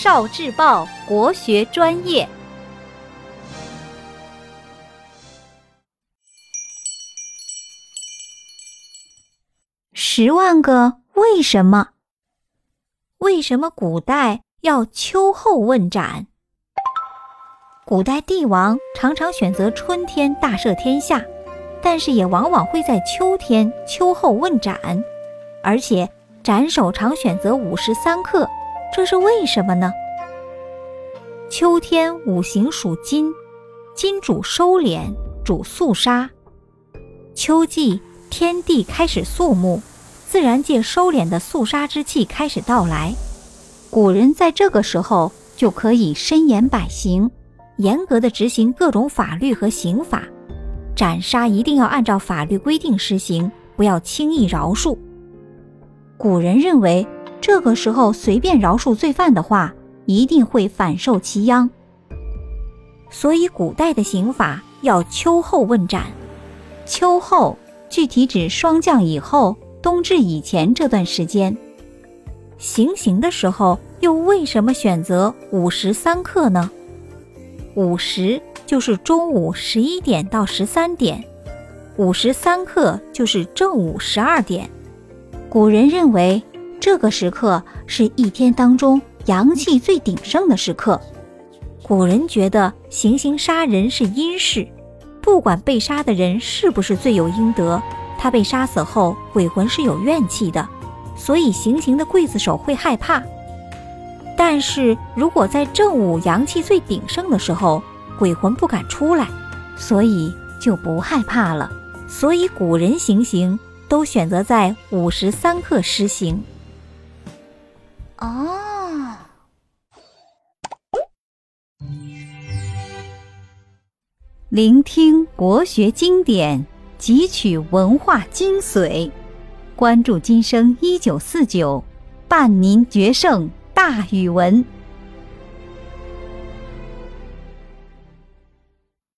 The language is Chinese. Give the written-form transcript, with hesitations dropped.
少智报国学专业。10万个为什么？为什么古代要秋后问斩？古代帝王常常选择春天大赦天下，但是也往往会在秋天秋后问斩，而且斩首常选择午时3刻，这是为什么呢？秋天五行属金，金主收敛，主肃杀。秋季天地开始肃穆，自然界收敛的肃杀之气开始到来。古人在这个时候就可以身言百行，严格的执行各种法律和刑法，斩杀一定要按照法律规定施行，不要轻易饶恕。古人认为这个时候随便饶恕罪犯的话，一定会反受其殃，所以古代的刑法要秋后问斩。秋后具体指霜降以后冬至以前这段时间。行刑的时候又为什么选择午时3刻呢？午时就是中午11点到13点，午时3刻就是正午12点。古人认为这个时刻是一天当中阳气最鼎盛的时刻。古人觉得行刑杀人是阴事，不管被杀的人是不是罪有应得，他被杀死后鬼魂是有怨气的，所以行刑的刽子手会害怕。但是如果在正午阳气最鼎盛的时候，鬼魂不敢出来，所以就不害怕了，所以古人行刑都选择在午时3刻施行。聆听国学经典，汲取文化精髓，关注今生1949，伴您决胜大语文。